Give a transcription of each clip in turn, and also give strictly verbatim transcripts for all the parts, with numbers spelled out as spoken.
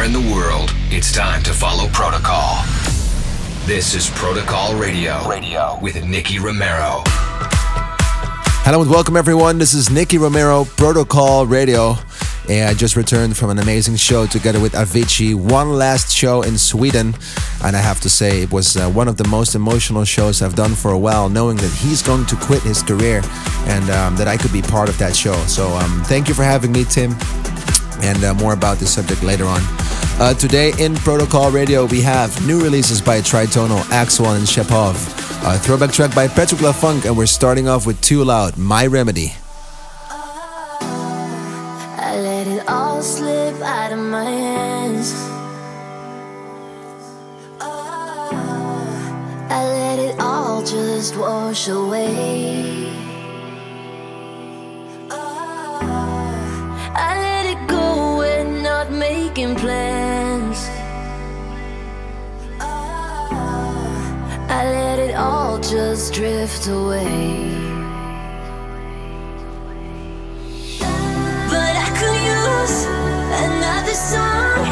are in the world, it's time to follow protocol. This is Protocol Radio, Radio with Nicky Romero. Hello and welcome everyone, this is Nicky Romero, Protocol Radio. And I just returned from an amazing show together with Avicii, one last show in Sweden. And I have to say, it was uh, one of the most emotional shows I've done for a while, knowing that he's going to quit his career and um, that I could be part of that show. So um, thank you for having me, Tim. And uh, more about this subject later on. Uh, today in Protocol Radio, we have new releases by Tritonal, Axwell and Shapov, a throwback track by Patrick Lafunk, and we're starting off with Too Loud, My Remedy. I let it all slip out of my hands. I let it all just wash away. I let it go, we're not making plans. I let it all just drift away. Another song,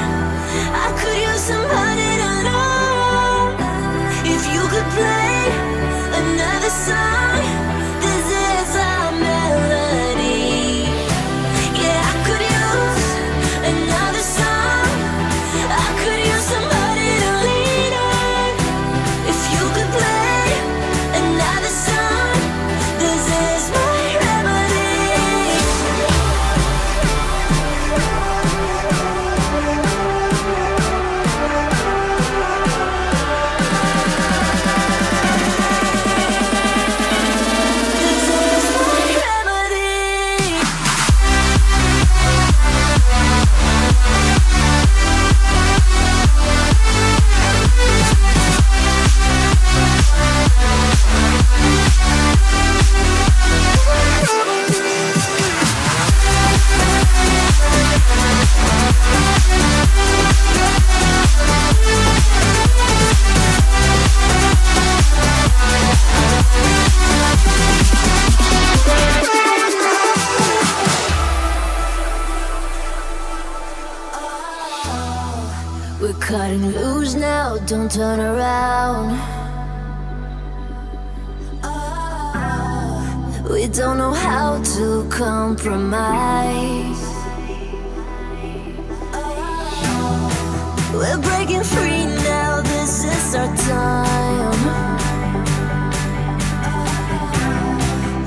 I could use somebody to know. If you could play another song, this is our melody. Yeah, I could use another song, I could use somebody to lean on. If you could play another song, this is my remedy. Cutting loose now, don't turn around. Oh, we don't know how to compromise. Oh, we're breaking free now, this is our time.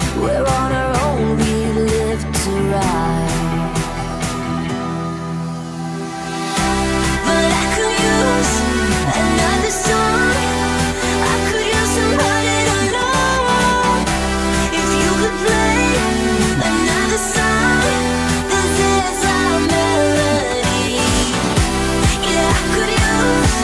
Oh, we're on our own, we live to rise. Another song, I could use somebody to know. If you could play another song, this is our melody. Yeah, I could use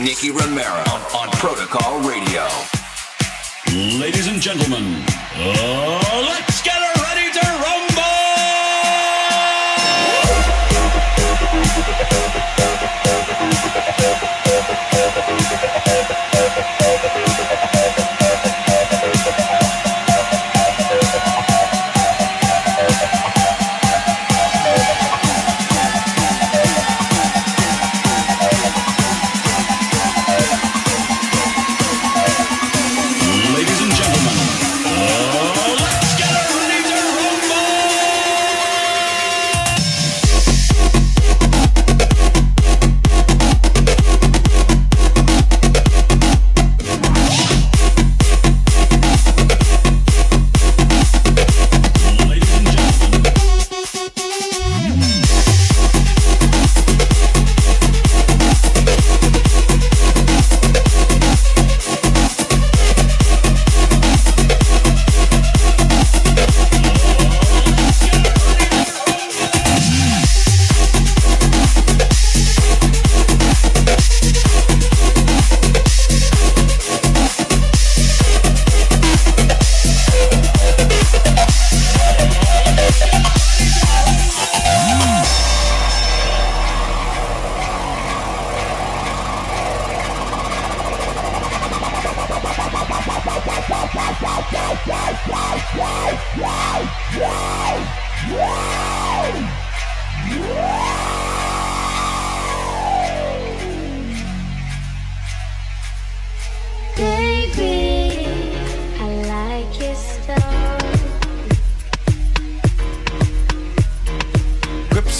Nicky Romero on Protocol Radio. Ladies and gentlemen, uh, let's get ready to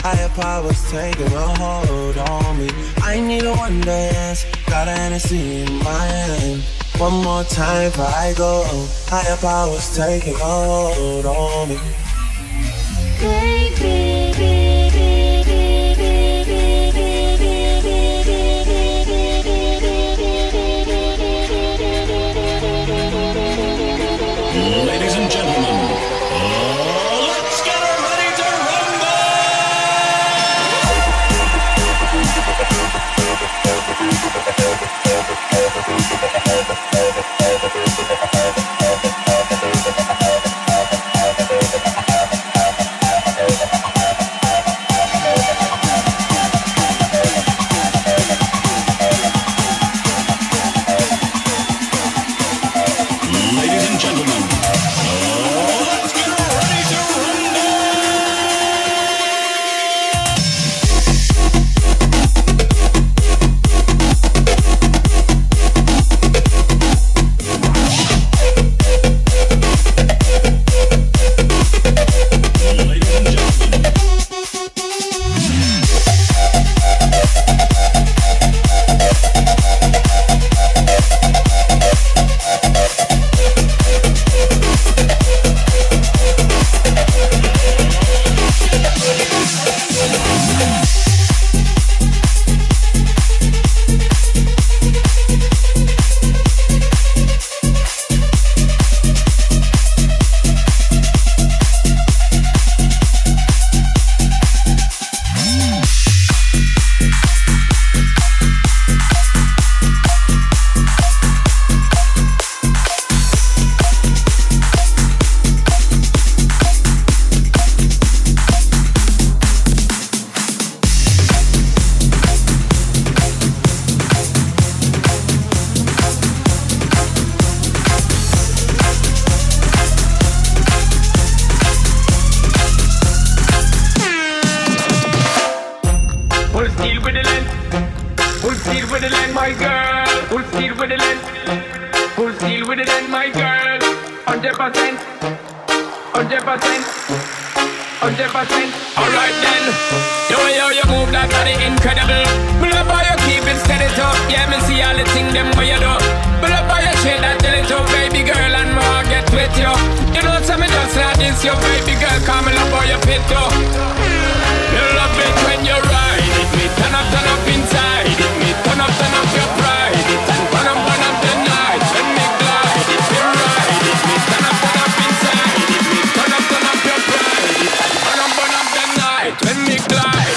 Higher powers taking a hold on me. I need a one dance. Got a Hennessy in my hand. One more time before I go. Higher powers taking hold on me. Baby. steel with the land, my girl. Full steel with the land. Full steel with the land, my girl. Hundred percent. Hundred percent. Hundred percent. Alright then. The way how you move that body incredible. Me love how you keep it steady top. Yeah, me see all the thing them where you do. Me love how you shake that till it up, baby girl, and my heart gets with you. You know tell me just like this, your baby girl, come me love how you fit up. You love it when you ride it, me turn up, turn up inside it, me turn up, turn up your pride it, and burn up, burn up the night, when me glide it, me ride it, me turn up, turn up inside it, me turn up, turn up your pride it, and burn up, burn up the night, when me glide it.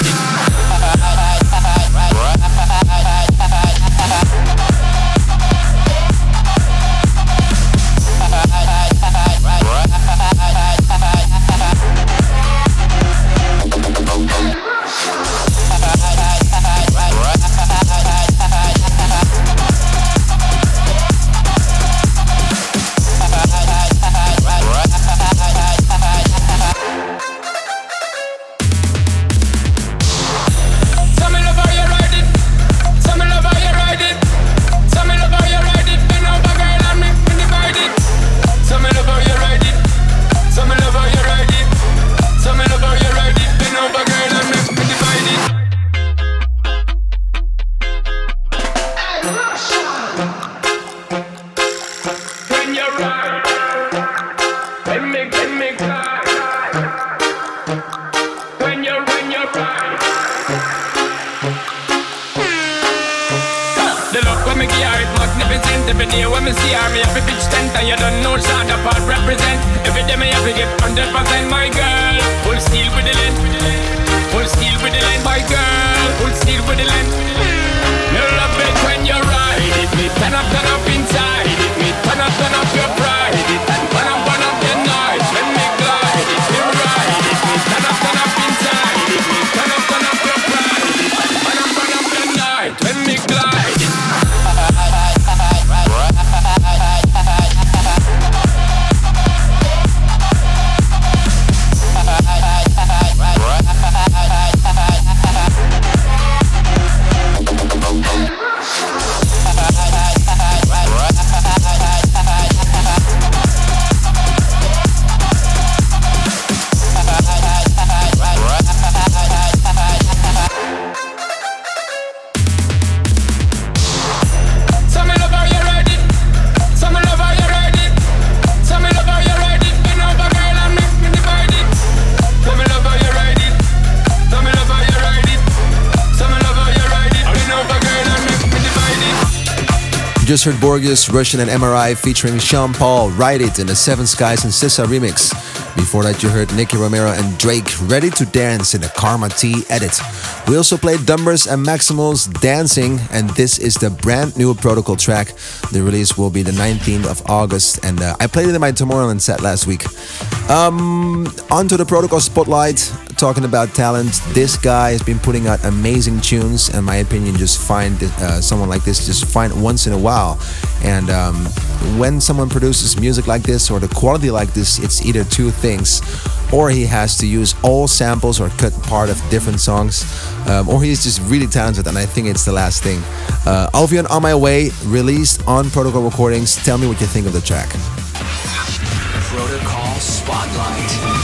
Just heard Borges, Russian and M R I featuring Sean Paul, Ride It in the Seven Skies and Sissa remix. Before that you heard Nicky Romero and Drake, Ready to Dance in the Karma T edit. We also played Dumbers and Maximals, Dancing, and this is the brand new Protocol track. The release will be the nineteenth of August, and uh, I played it in my Tomorrowland set last week. Um, on to the Protocol Spotlight. Talking about talent, this guy has been putting out amazing tunes, and in my opinion, just find uh, someone like this, just find once in a while. And um, when someone produces music like this or the quality like this, it's either two things: or he has to use all samples or cut part of different songs, um, or he's just really talented, and I think it's the last thing. Uh, Alfion, On My Way, released on Protocol Recordings. Tell me what you think of the track. Protocol Spotlight.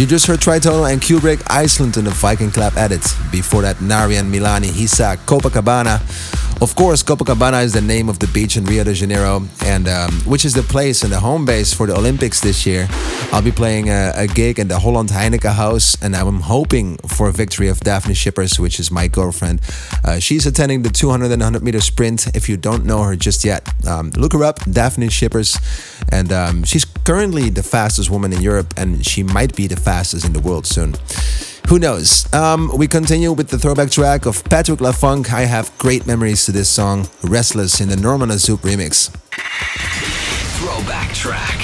You just heard Tritonal and Kubrick Iceland in the Viking Club edit. Before that, Narian Milani, Hisa, Copacabana. Of course, Copacabana is the name of the beach in Rio de Janeiro, and um, which is the place and the home base for the Olympics this year. I'll be playing a, a gig at the Holland Heineken House, and I'm hoping for a victory of Dafne Schippers, which is my girlfriend. Uh, she's attending the two hundred and one hundred meter sprint. If you don't know her just yet, um, look her up, Dafne Schippers. And um, she's currently the fastest woman in Europe, and she might be the fastest in the world soon. Who knows? Um, we continue with the throwback track of Patrick Lafunk. I have great memories to this song, Restless, in the Norman Azoub remix. Throwback track.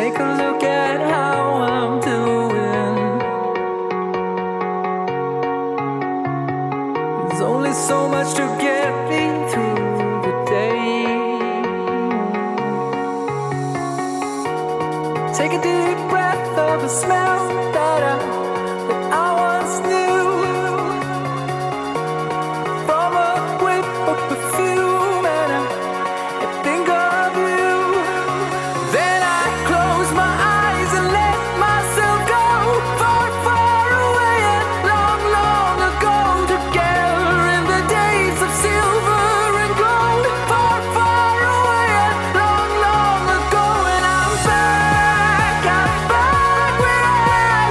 Take a look at how I'm doing. There's only so much to get me through the day. Take a deep breath of a smell that I, that I once knew. From a whiff of perfume and I, I think of you. Then I close my eyes and let myself go. Far, far away and long, long ago. Together in the days of silver and gold. Far, far away and long, long ago. And I'm back, I'm back where I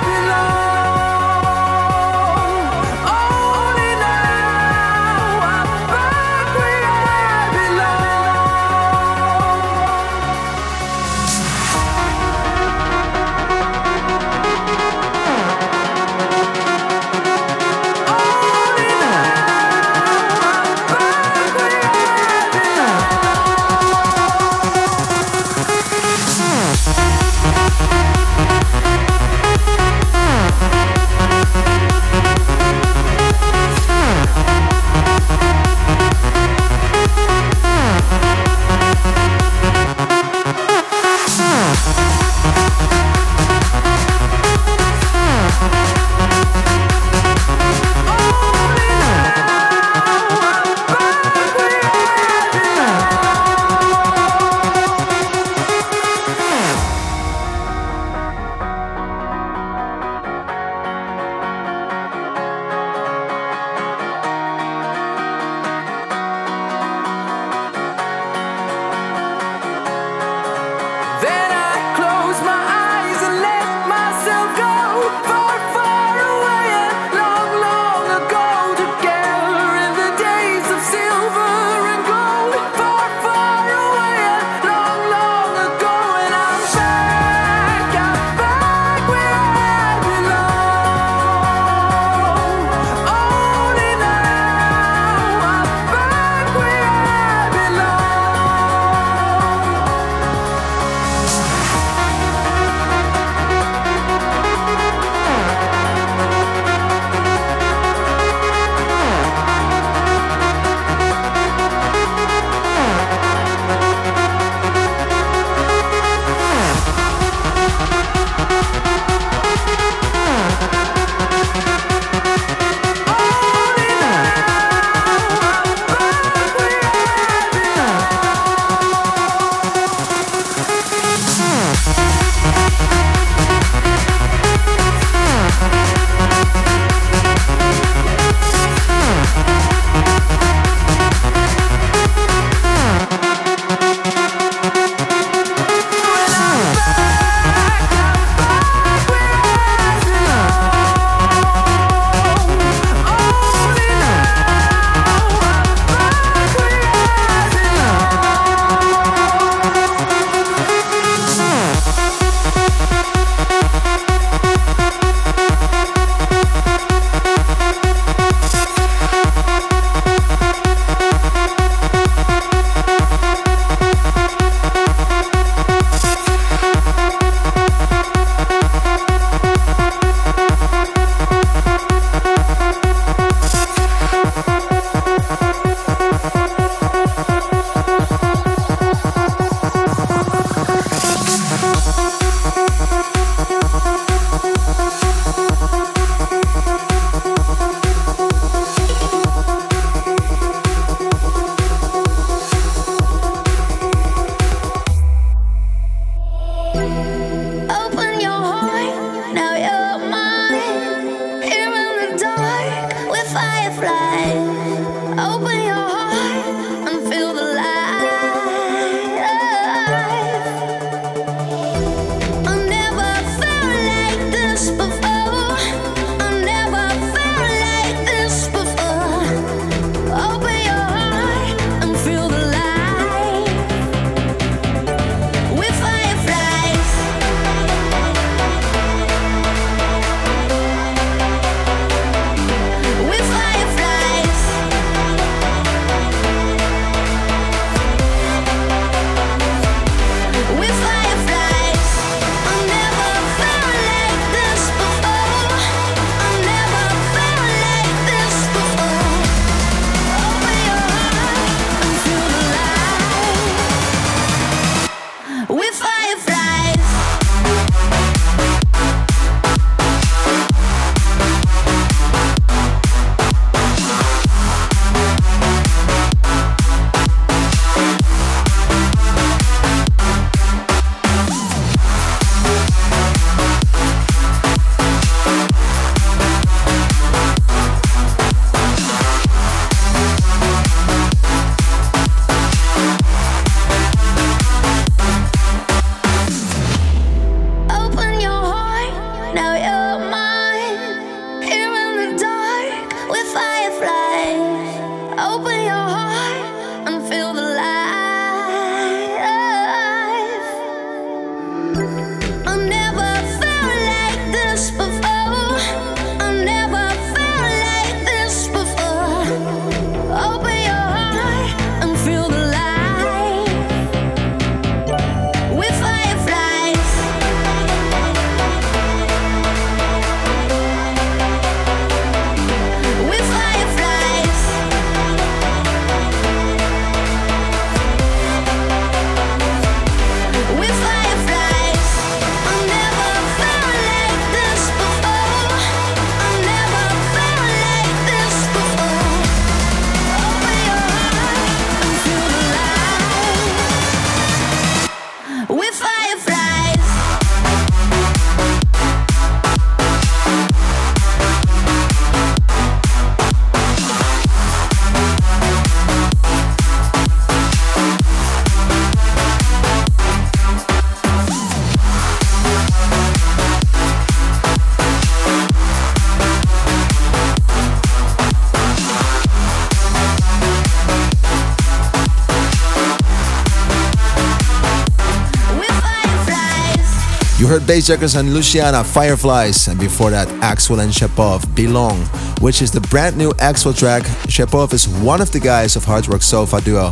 You heard Bassjackers and Luciana, Fireflies, and before that Axwell and Shapov, Belong, which is the brand new Axwell track. Shapov is one of the guys of Hard Rock Sofa Duo,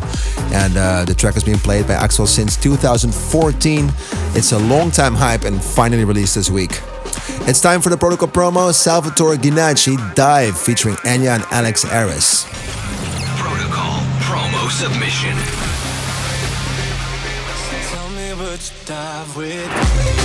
and uh, the track has been played by Axwell since two thousand fourteen. It's a long time hype and finally released this week. It's time for the Protocol promo, Salvatore Ginacci, Dive, featuring Enya and Alex Aris. Protocol promo submission. Tell me what you dive with.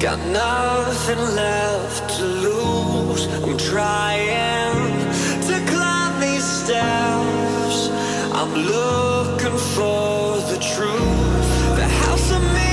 Got nothing left to lose. I'm trying to climb these steps. I'm looking for the truth. The house I'm in.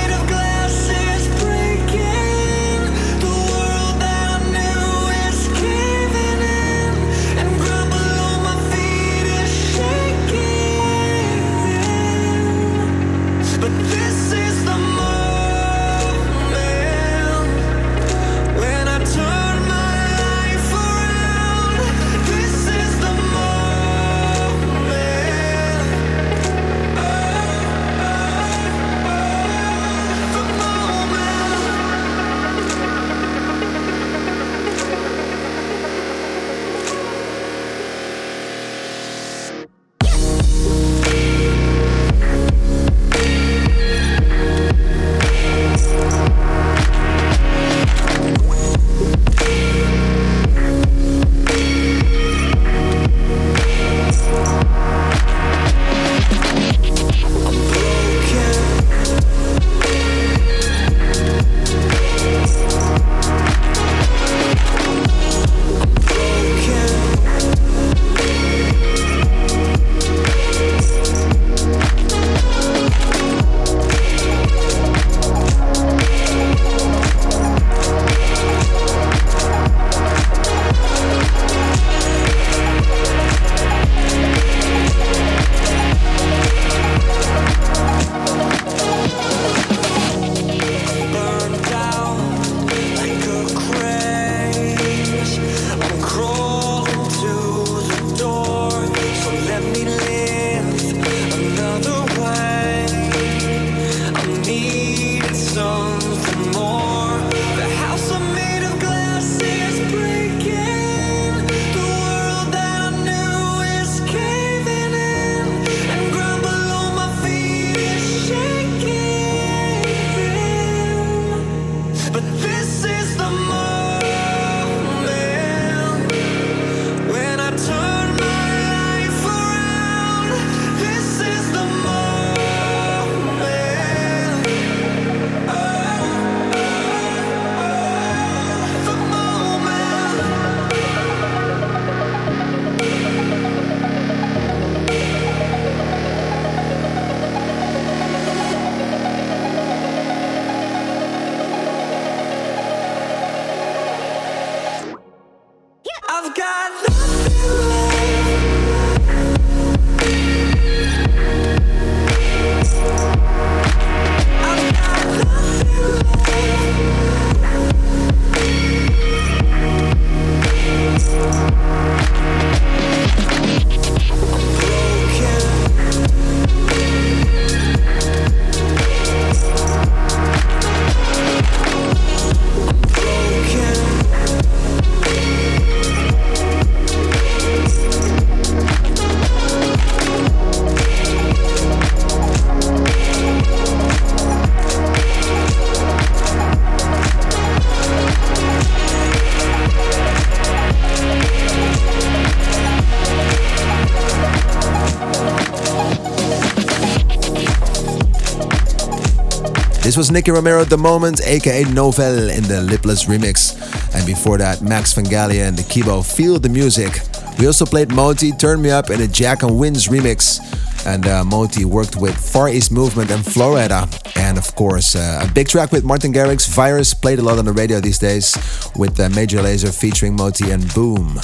This was Nicky Romero at the moment, aka Novel, in the Lipless remix. And before that, Max Vangalia and the Kibo, Feel the Music. We also played Moti, Turn Me Up, in a Jack and Wins remix. And uh, Moti worked with Far East Movement and Florida. And of course, uh, a big track with Martin Garrix, Virus, played a lot on the radio these days, with uh, Major Lazer featuring Moti and Boom.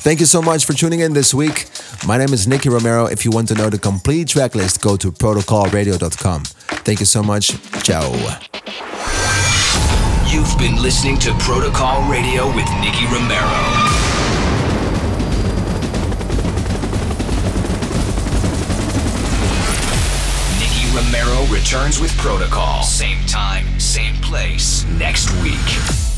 Thank you so much for tuning in this week. My name is Nicky Romero. If you want to know the complete track list, go to protocol radio dot com. Thank you so much. Ciao. You've been listening to Protocol Radio with Nicky Romero. Nicky Romero returns with Protocol. Same time, same place, next week.